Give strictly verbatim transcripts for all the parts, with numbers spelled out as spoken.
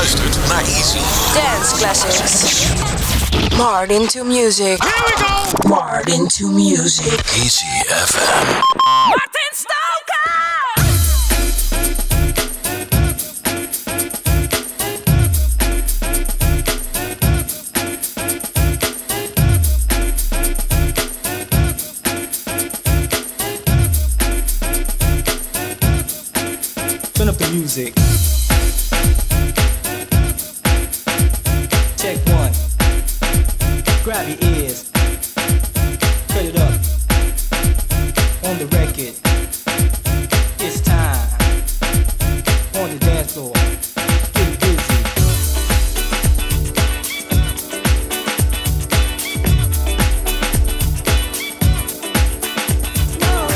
luistert naar Easy Dance Classics. Martin to Music. Here we go! Martin to Music. Easy F M. Martin Stoker! Turn up the music. Check one. Grab your ears. Cut it up. On the record. It's time. On the dance floor. Get busy. Oh,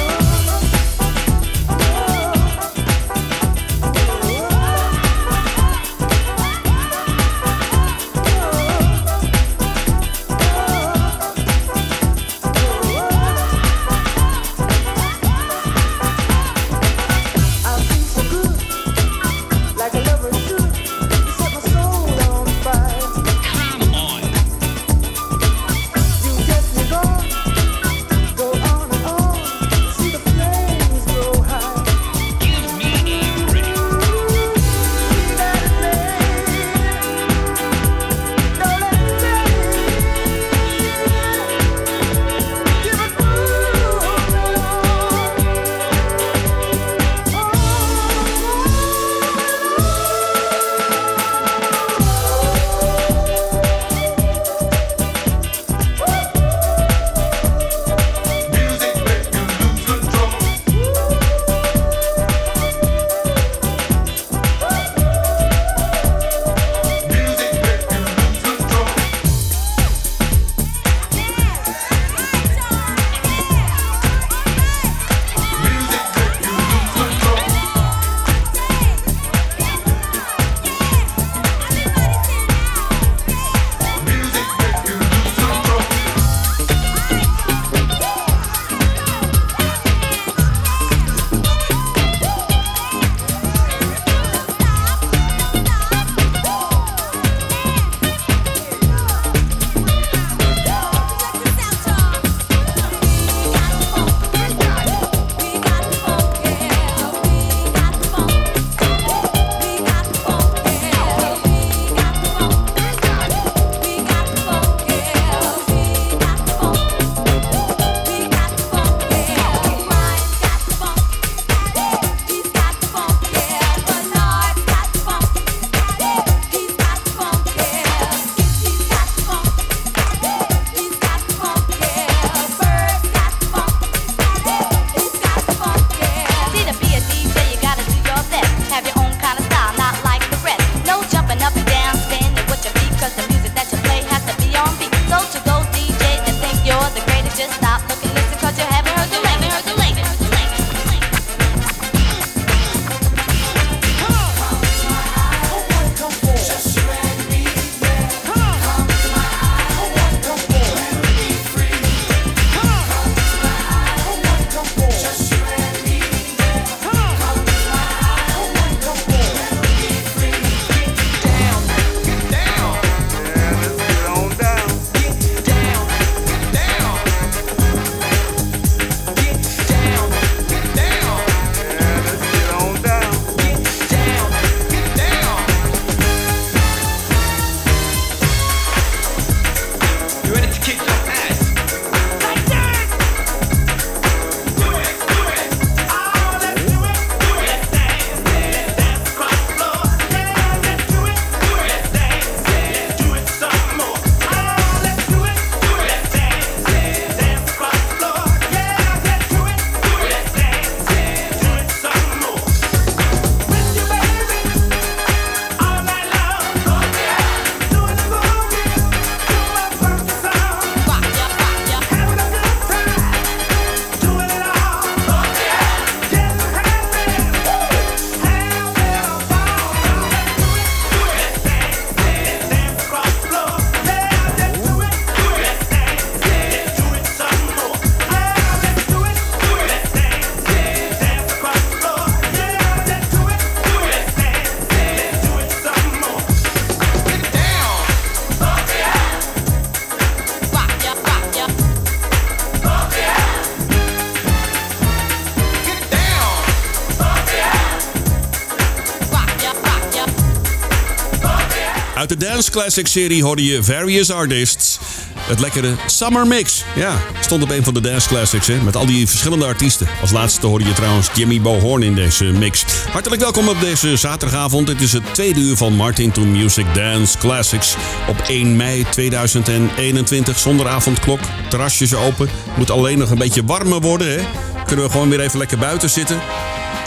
Uit de Dance Classic serie hoorde je Various Artists. Het lekkere Summer Mix. Ja, stond op een van de Dance Classics, hè, met al die verschillende artiesten. Als laatste hoorde je trouwens Jimmy Bo Horn in deze mix. Hartelijk welkom op deze zaterdagavond. Dit is het tweede uur van Martin to Music Dance Classics. Op één mei tweeduizend eenentwintig, zonder avondklok. Terrasjes open. Moet alleen nog een beetje warmer worden, hè. Kunnen we gewoon weer even lekker buiten zitten.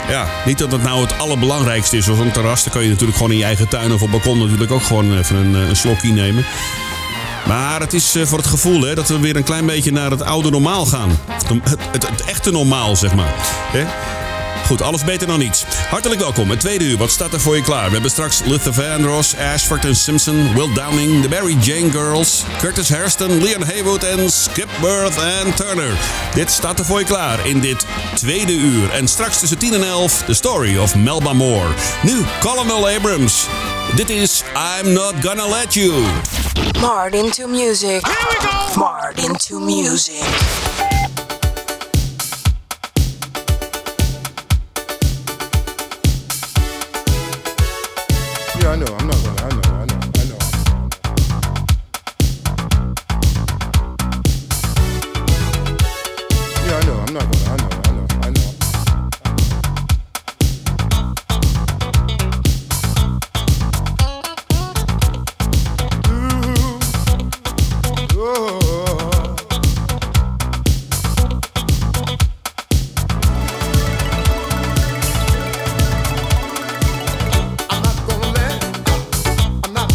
Ja, niet dat het nou het allerbelangrijkste is. Zo'n terras, dan kan je natuurlijk gewoon in je eigen tuin of op balkon natuurlijk ook gewoon even een, een slokje nemen. Maar het is voor het gevoel, hè, dat we weer een klein beetje naar het oude normaal gaan. Het, het, het, het echte normaal, zeg maar. Hè? Goed, alles beter dan niets. Hartelijk welkom. Het tweede uur, wat staat er voor je klaar? We hebben straks Luther Vandross, Ashford and Simpson, Will Downing, The Mary Jane Girls, Curtis Hairston, Leon Haywood en Skipworth and Turner. Dit staat er voor je klaar in dit tweede uur. En straks tussen tien en elf, The Story of Melba Moore. Nu, Colonel Abrams. Dit is I'm Not Gonna Let You. Martin to Music. Here we go! Martin to Music. I know, I'm not gonna, I know, I know, I know. Yeah, I know, I'm not gonna, I know, I know, I know. Ooh, oh. I'm not gonna let, I'm not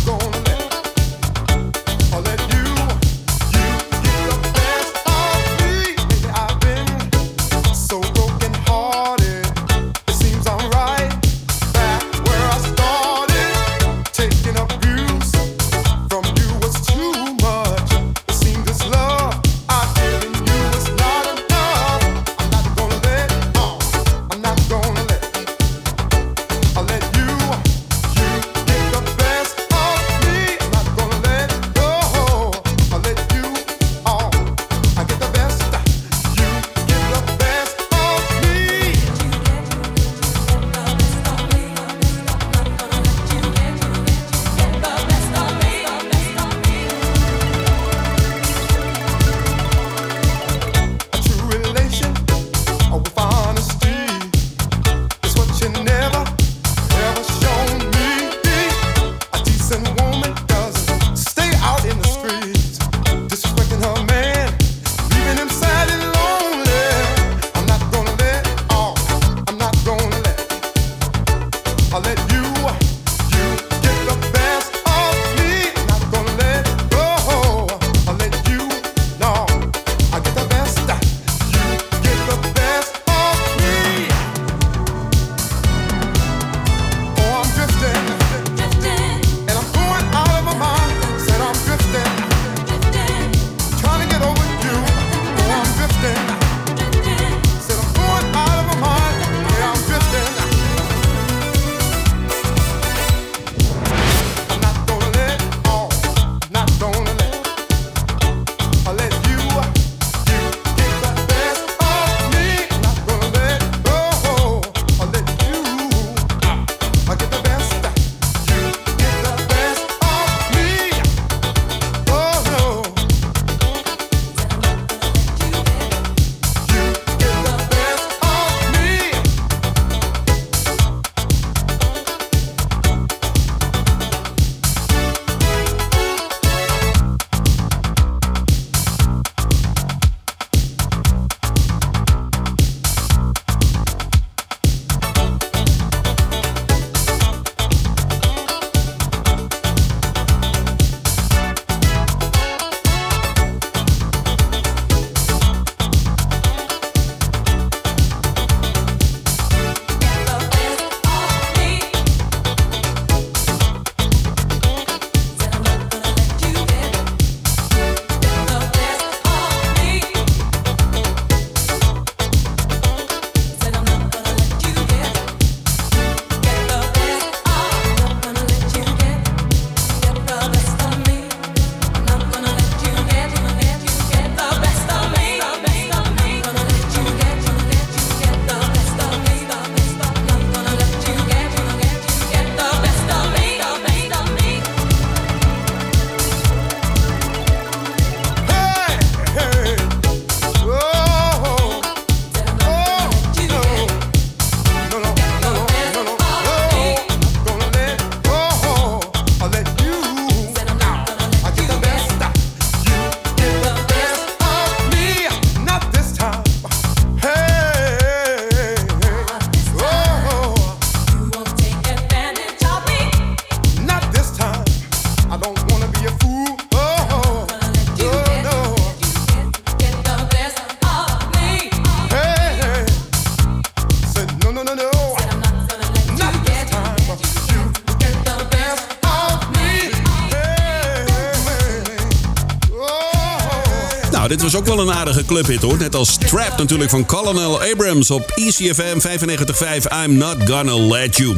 dit was ook wel een aardige clubhit hoor. Net als Trap natuurlijk van Colonel Abrams op E C F M vijfennegentig vijf. I'm not gonna let you.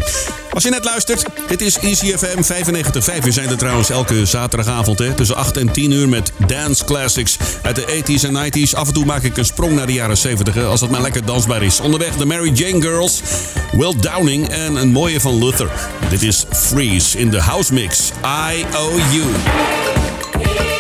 Als je net luistert, dit is E C F M vijfennegentig vijf. We zijn er trouwens elke zaterdagavond hè, tussen acht en tien uur met dance classics uit de tachtiger en negentiger jaren. Af en toe maak ik een sprong naar de jaren zeventig, als dat maar lekker dansbaar is. Onderweg de Mary Jane Girls, Will Downing en een mooie van Luther. Dit is Freeze in de house mix. I owe you. Hey!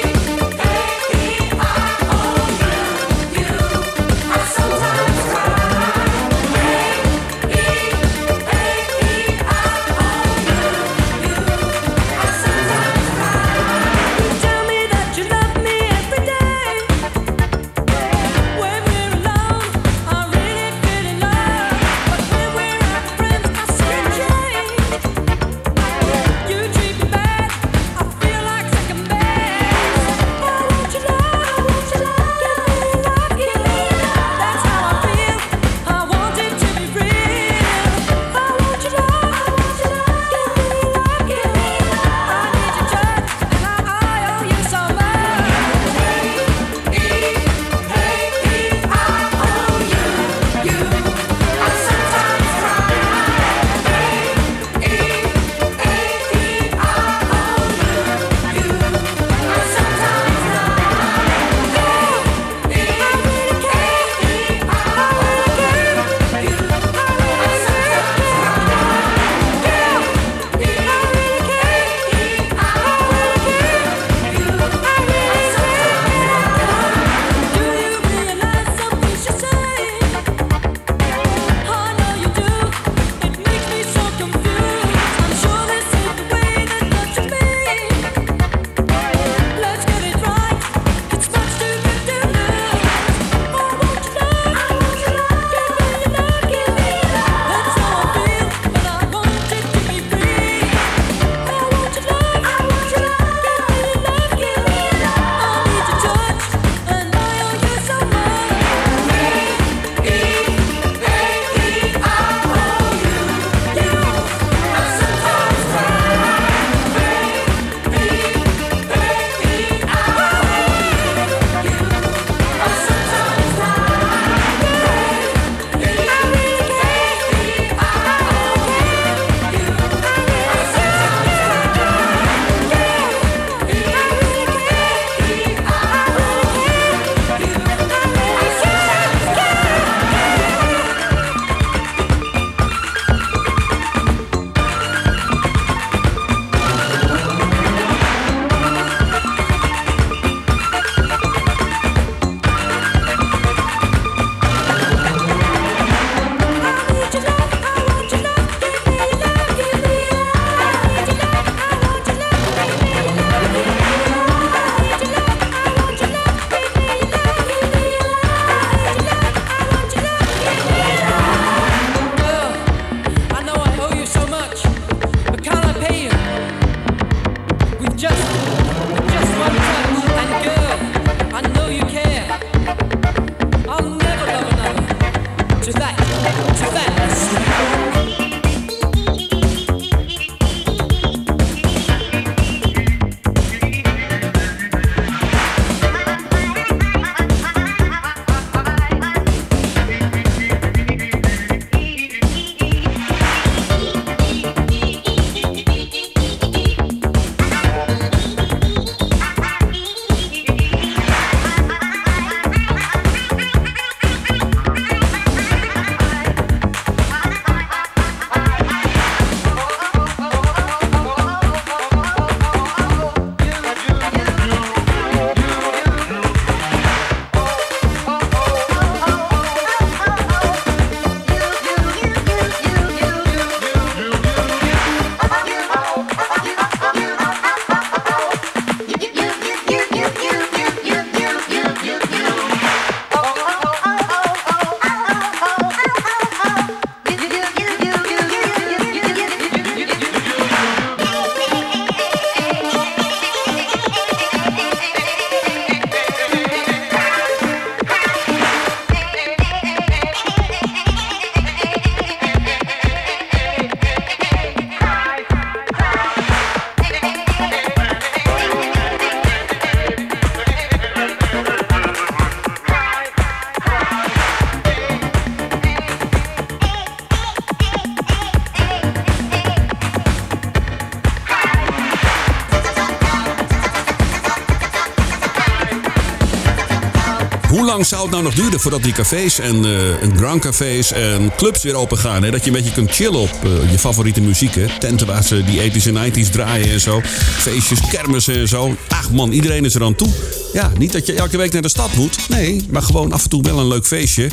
hoe lang zou het nou nog duren voordat die cafés en, uh, en grandcafés en clubs weer open gaan? Hè? Dat je een beetje kunt chillen op uh, je favoriete muziek. Hè? Tenten waar ze die eighties en nineties draaien en zo. Feestjes, kermissen en zo. Ach man, iedereen is er aan toe. Ja, niet dat je elke week naar de stad moet. Nee, maar gewoon af en toe wel een leuk feestje.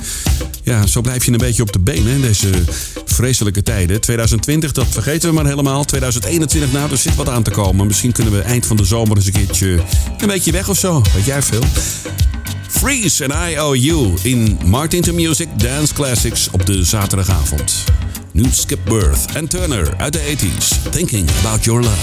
Ja, zo blijf je een beetje op de benen in deze vreselijke tijden. twintig twintig, dat vergeten we maar helemaal. twintig eenentwintig, nou, er zit wat aan te komen. Misschien kunnen we eind van de zomer eens een keertje een beetje weg of zo. Weet jij veel? Freeze and I Owe You in Martin to Music Dance Classics op de zaterdagavond. Nu Skipworth en Turner uit de eighties. Thinking About Your Love.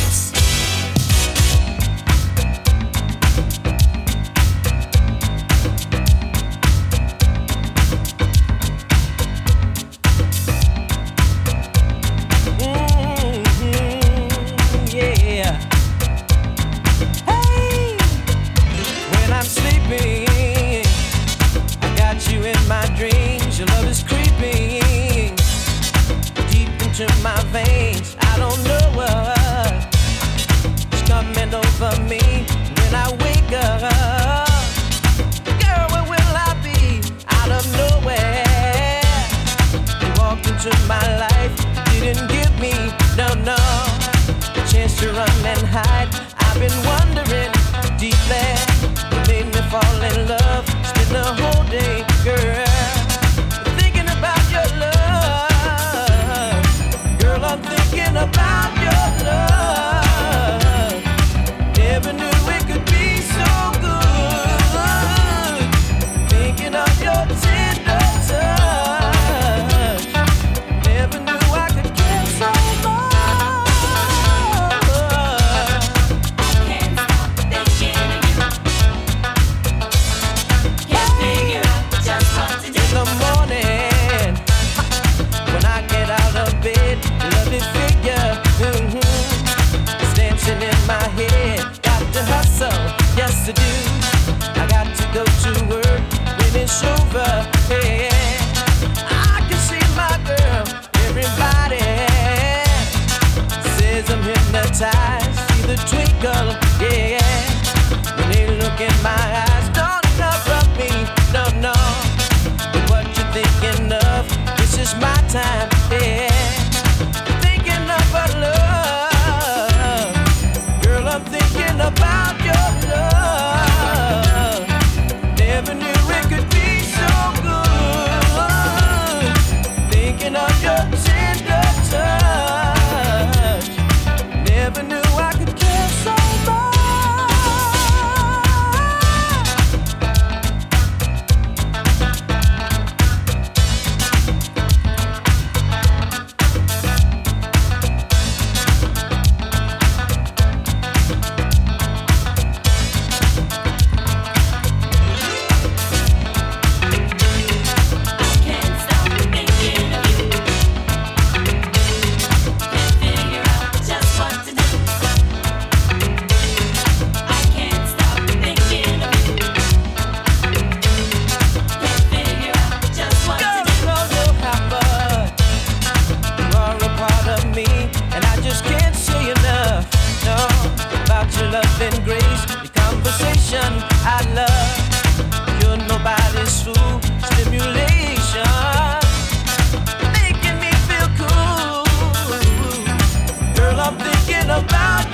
Bye.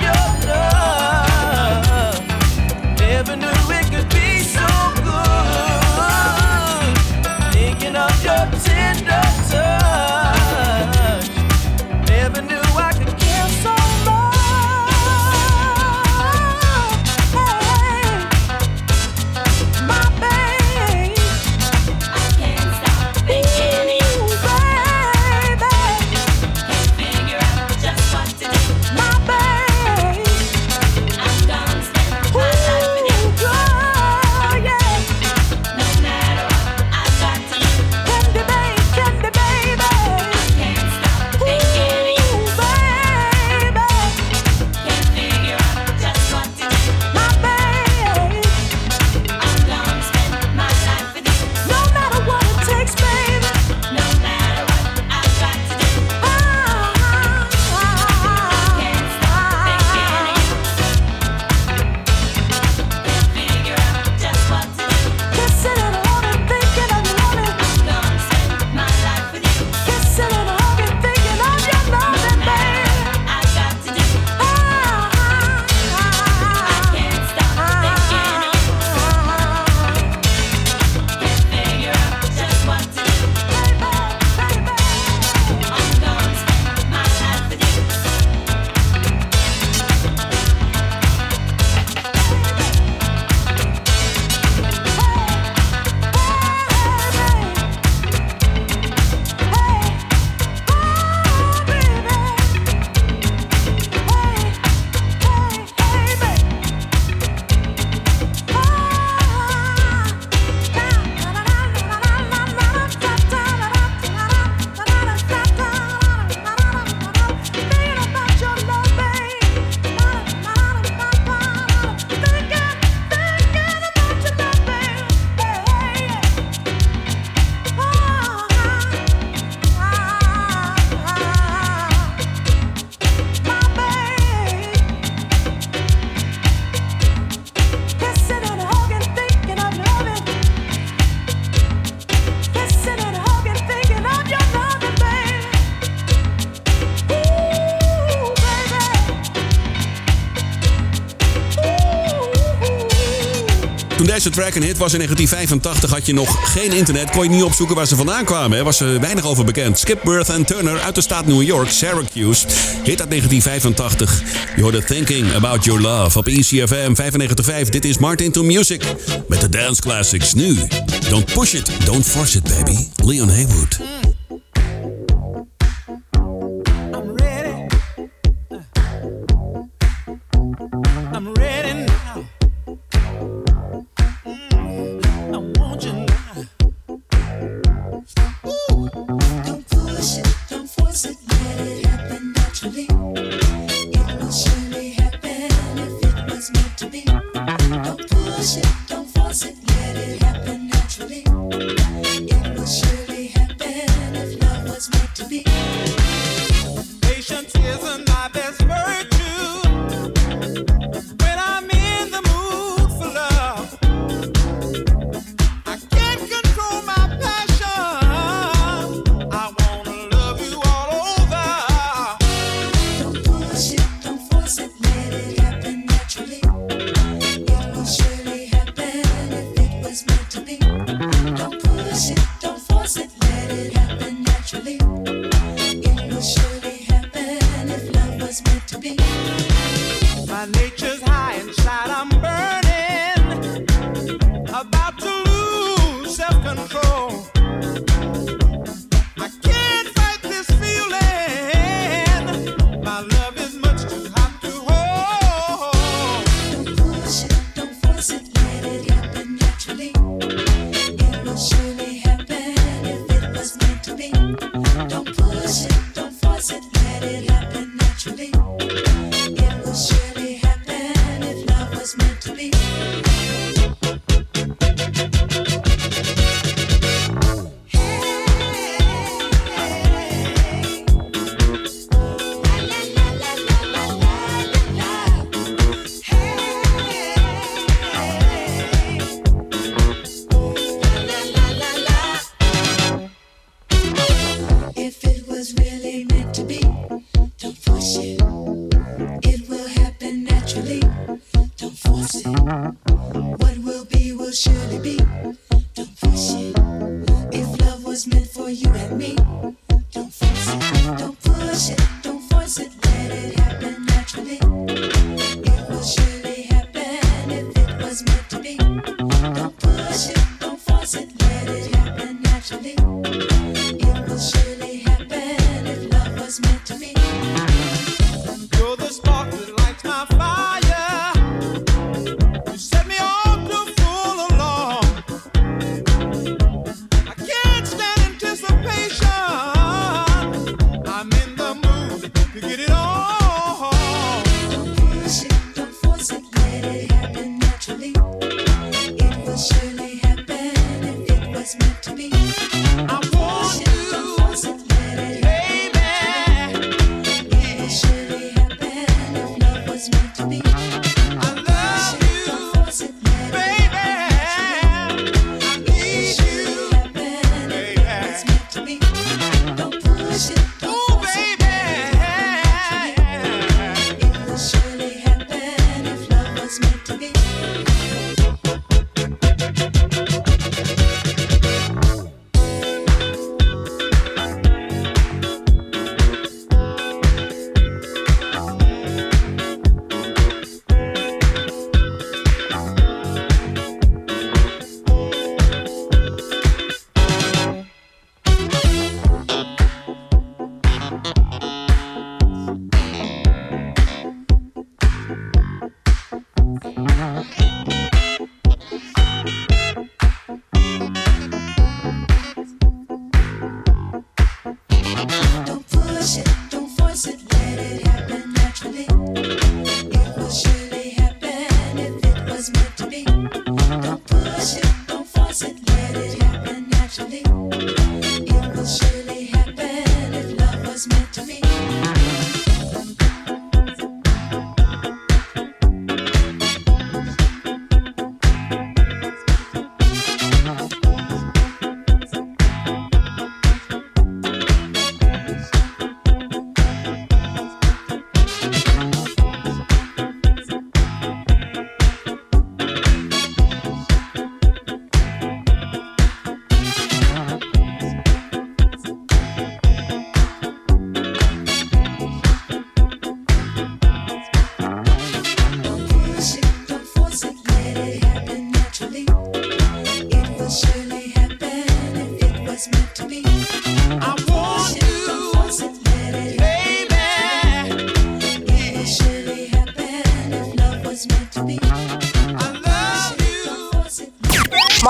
Toen deze track een hit was in negentien vijfentachtig had je nog geen internet. Kon je niet opzoeken waar ze vandaan kwamen. Er was er weinig over bekend. Skipworth en Turner uit de staat New York, Syracuse. Hit uit negentien vijfentachtig. Je hoorde Thinking About Your Love op E C F M vijfennegentig vijf. Dit is Martin to Music met de Dance Classics. Nu, Don't Push It, Don't Force It Baby, Leon Haywood.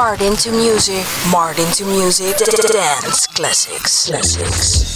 Martin to Music. Martin to Music. D- dance Classics. Classics.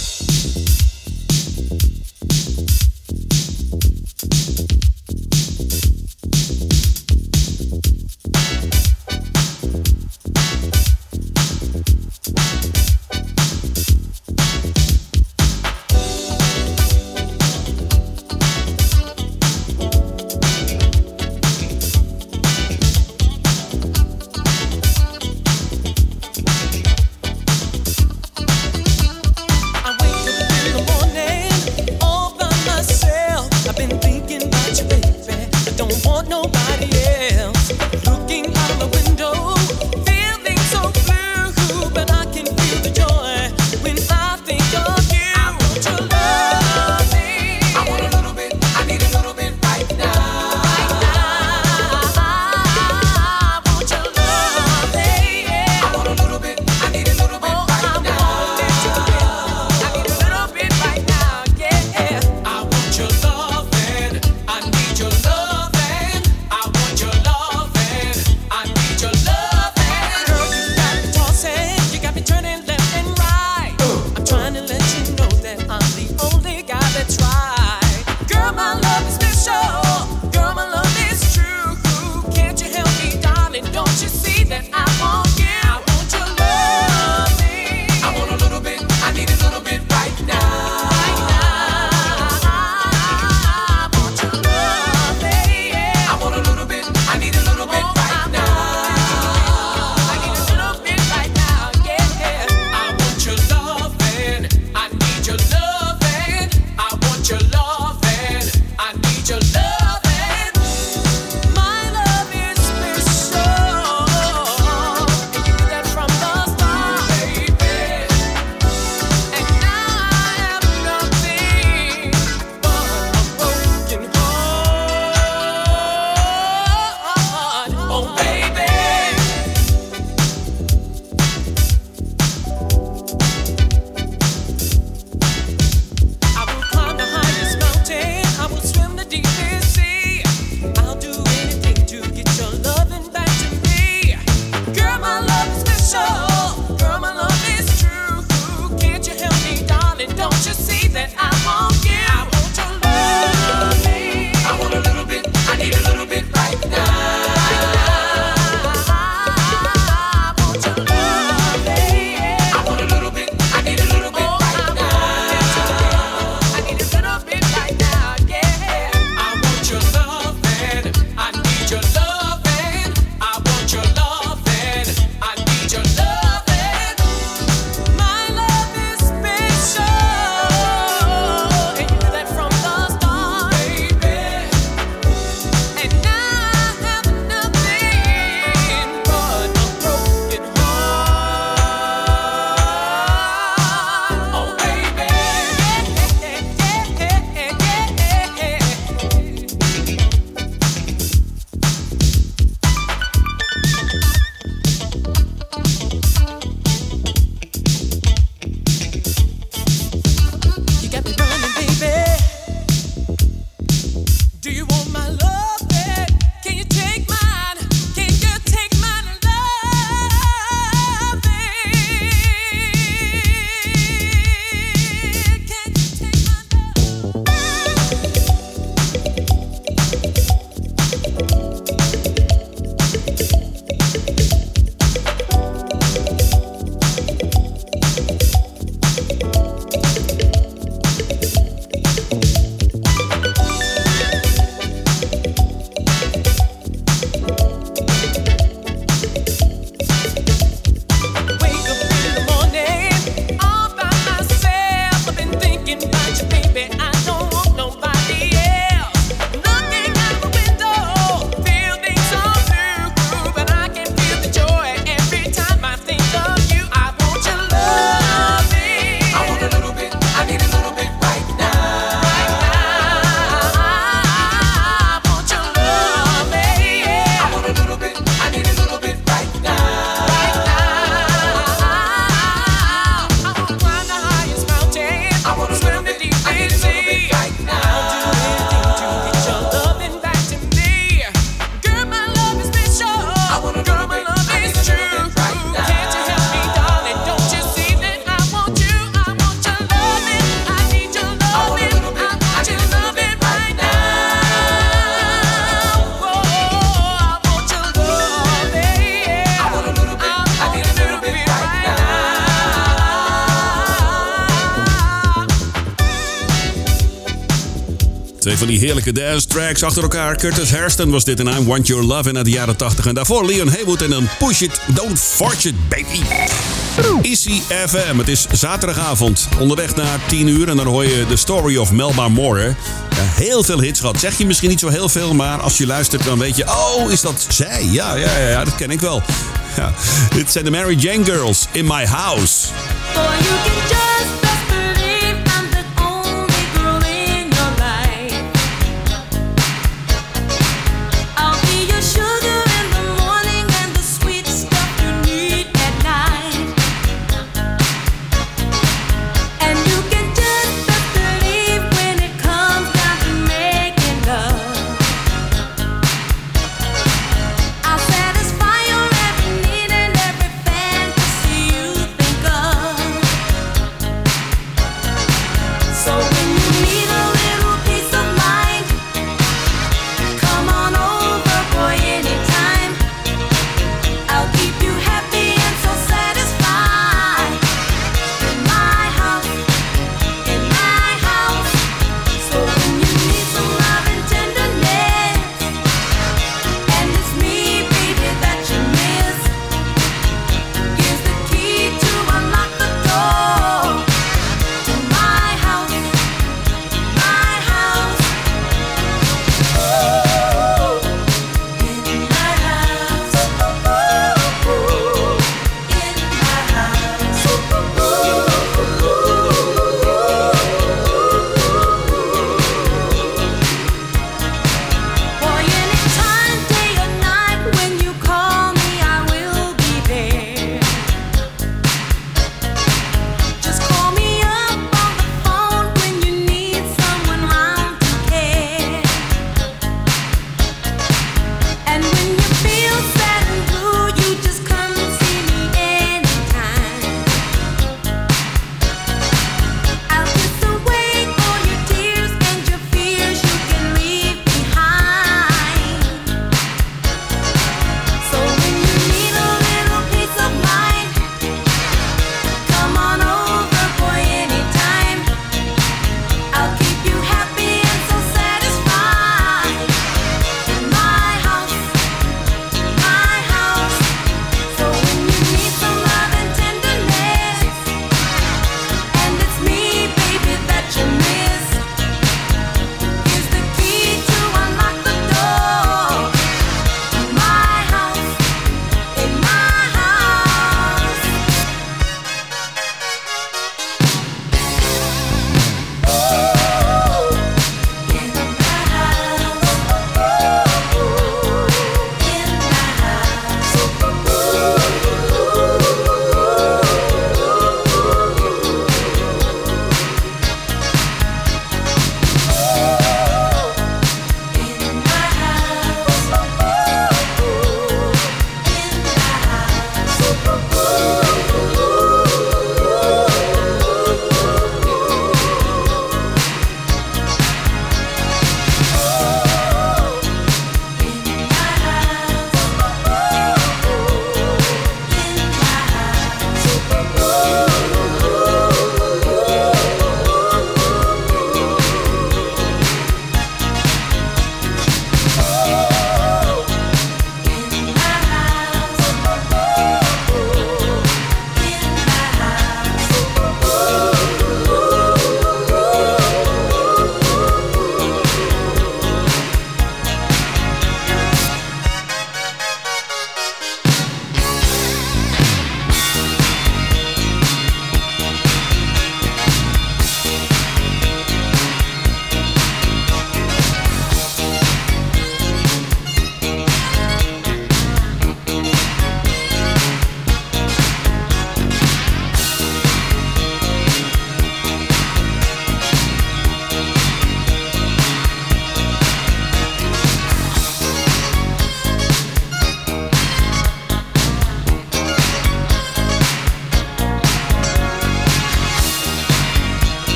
van die heerlijke dance tracks achter elkaar. Curtis Hairston was dit en I Want Your Love in uit de jaren tachtig. En daarvoor Leon Haywood en een Push It, Don't Force It, baby. E C F M, het is zaterdagavond. Onderweg naar tien uur en dan hoor je The Story of Melba Moore. Heel veel hits gehad. Zeg je misschien niet zo heel veel, maar als je luistert dan weet je... Oh, is dat zij? Ja, ja, ja, ja, dat ken ik wel. Ja. Dit zijn de Mary Jane Girls, In My House.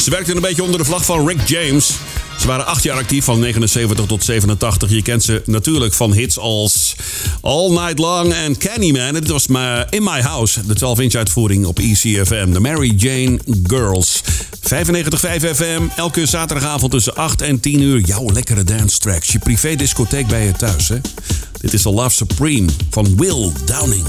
Ze werkten een beetje onder de vlag van Rick James. Ze waren acht jaar actief, van negenenzeventig tot zevenentachtig. Je kent ze natuurlijk van hits als All Night Long en Candyman. En dit was In My House, de twaalf inch uitvoering op E C F M. The Mary Jane Girls. vijfennegentig komma vijf F M, elke zaterdagavond tussen acht en tien uur. Jouw lekkere dance tracks. Je privé discotheek bij je thuis, hè? Dit is The Love Supreme van Will Downing.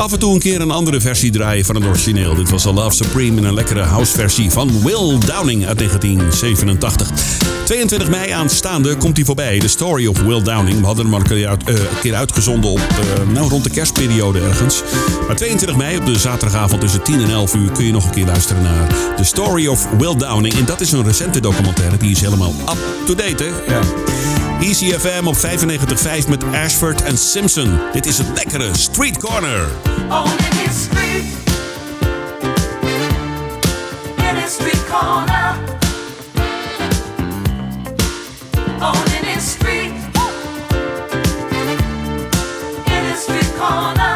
af en toe een keer een andere versie draaien van het origineel. Dit was The Love Supreme in een lekkere houseversie van Will Downing uit negentien zevenentachtig. tweeëntwintig mei aanstaande komt hij voorbij. The Story of Will Downing. We hadden hem al een, uit, uh, een keer uitgezonden op uh, nou, rond de kerstperiode ergens. Maar tweeëntwintig mei op de zaterdagavond tussen tien en elf uur kun je nog een keer luisteren naar The Story of Will Downing. En dat is een recente documentaire. Die is helemaal up-to-date, hè? Ja. E C F M op vijfennegentig vijf met Ashford en Simpson. Dit is het lekkere Street Corner. Oh, in the street. In the street corner. Oh, in the street. In the street corner.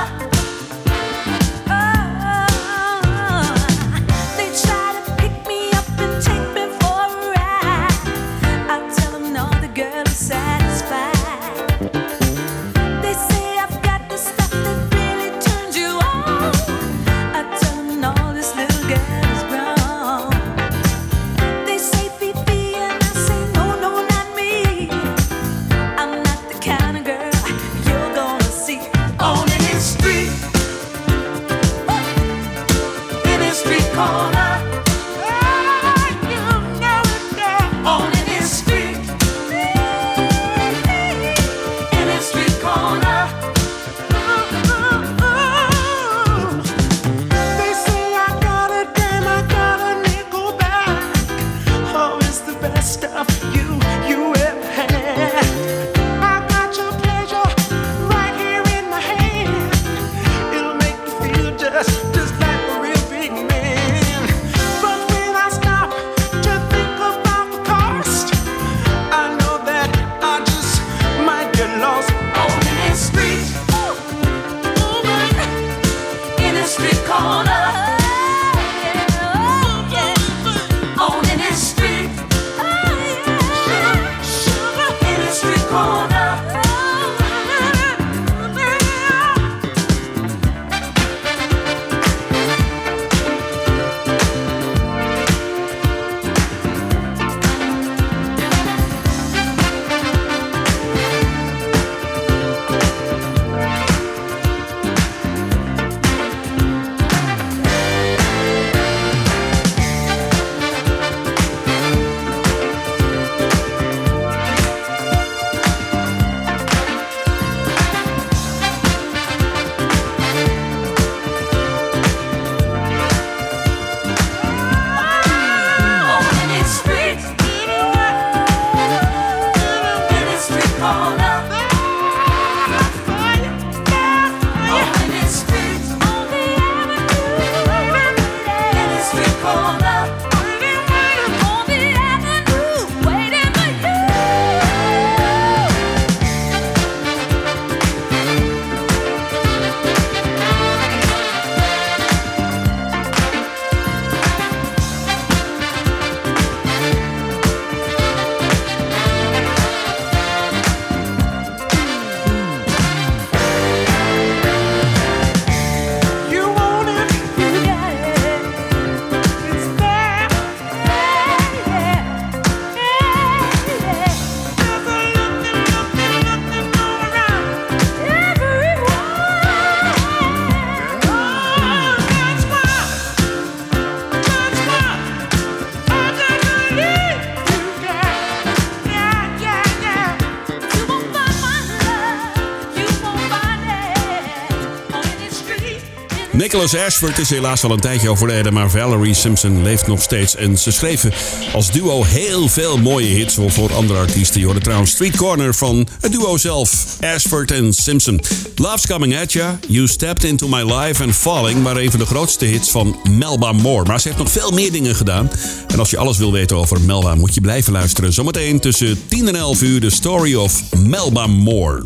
Nicholas Ashford is helaas al een tijdje overleden, maar Valerie Simpson leeft nog steeds. En ze schreven als duo heel veel mooie hits voor andere artiesten. Je hoorde trouwens Street Corner van het duo zelf, Ashford en Simpson. Love's Coming At Ya, You Stepped Into My Life en Falling waren een van de grootste hits van Melba Moore. Maar ze heeft nog veel meer dingen gedaan. En als je alles wil weten over Melba, moet je blijven luisteren. Zometeen tussen tien en elf uur, The Story of Melba Moore.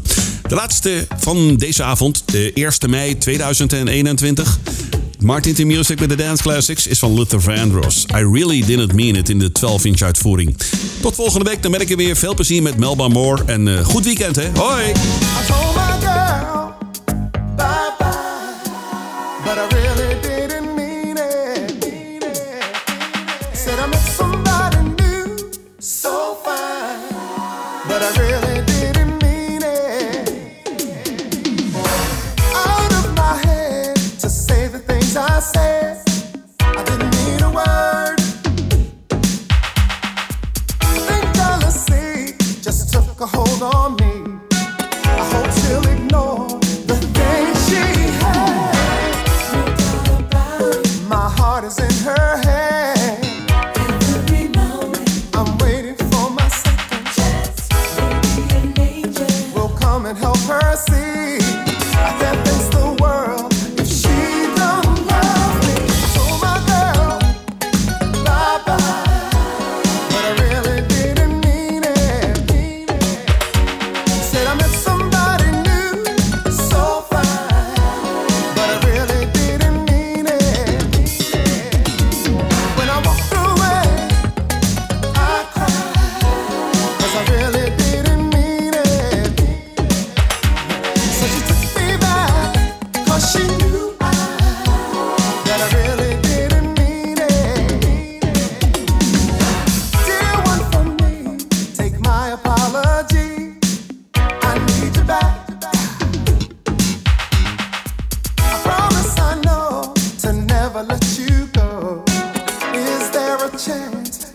De laatste van deze avond, de eerste mei tweeduizend eenentwintig. Martin to Music met de Dance Classics is van Luther Vandross. I Really Didn't Mean It in de twaalf inch uitvoering. Tot volgende week, dan ben ik er weer. Veel plezier met Melba Moore en uh, goed weekend, hè. Hoi! Out of my head.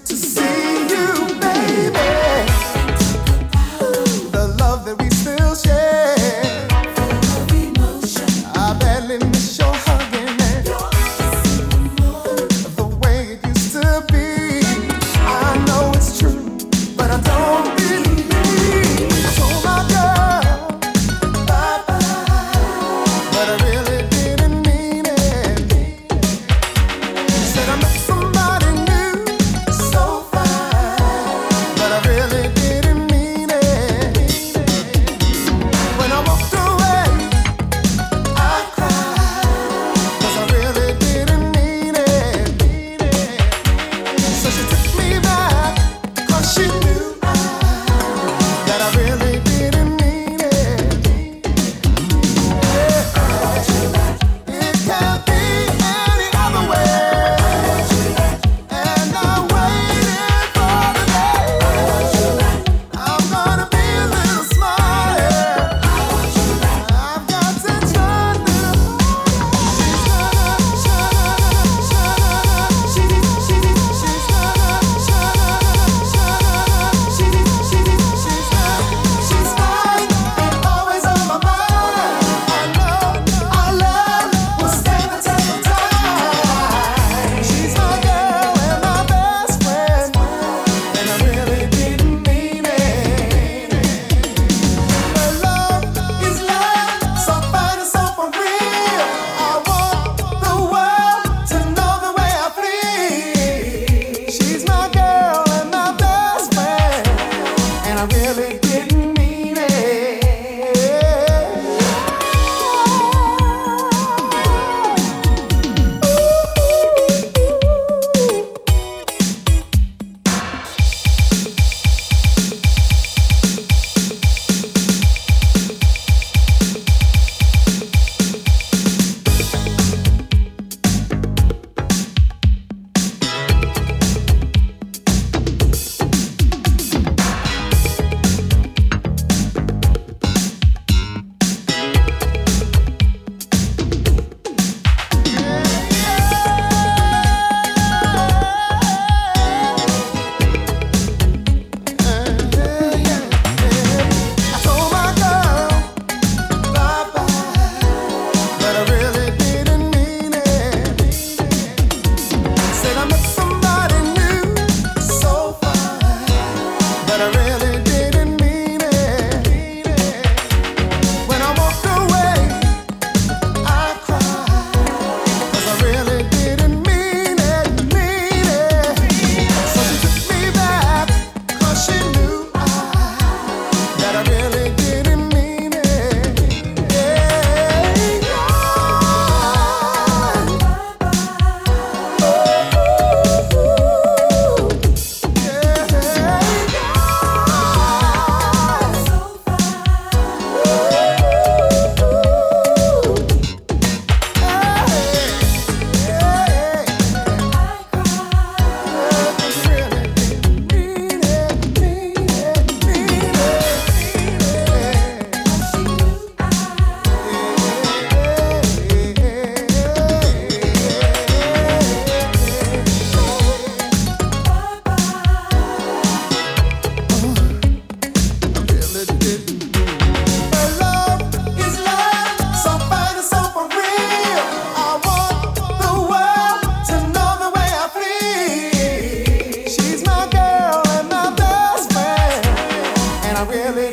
Really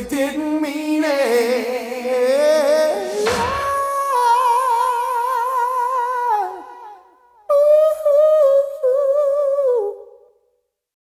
didn't mean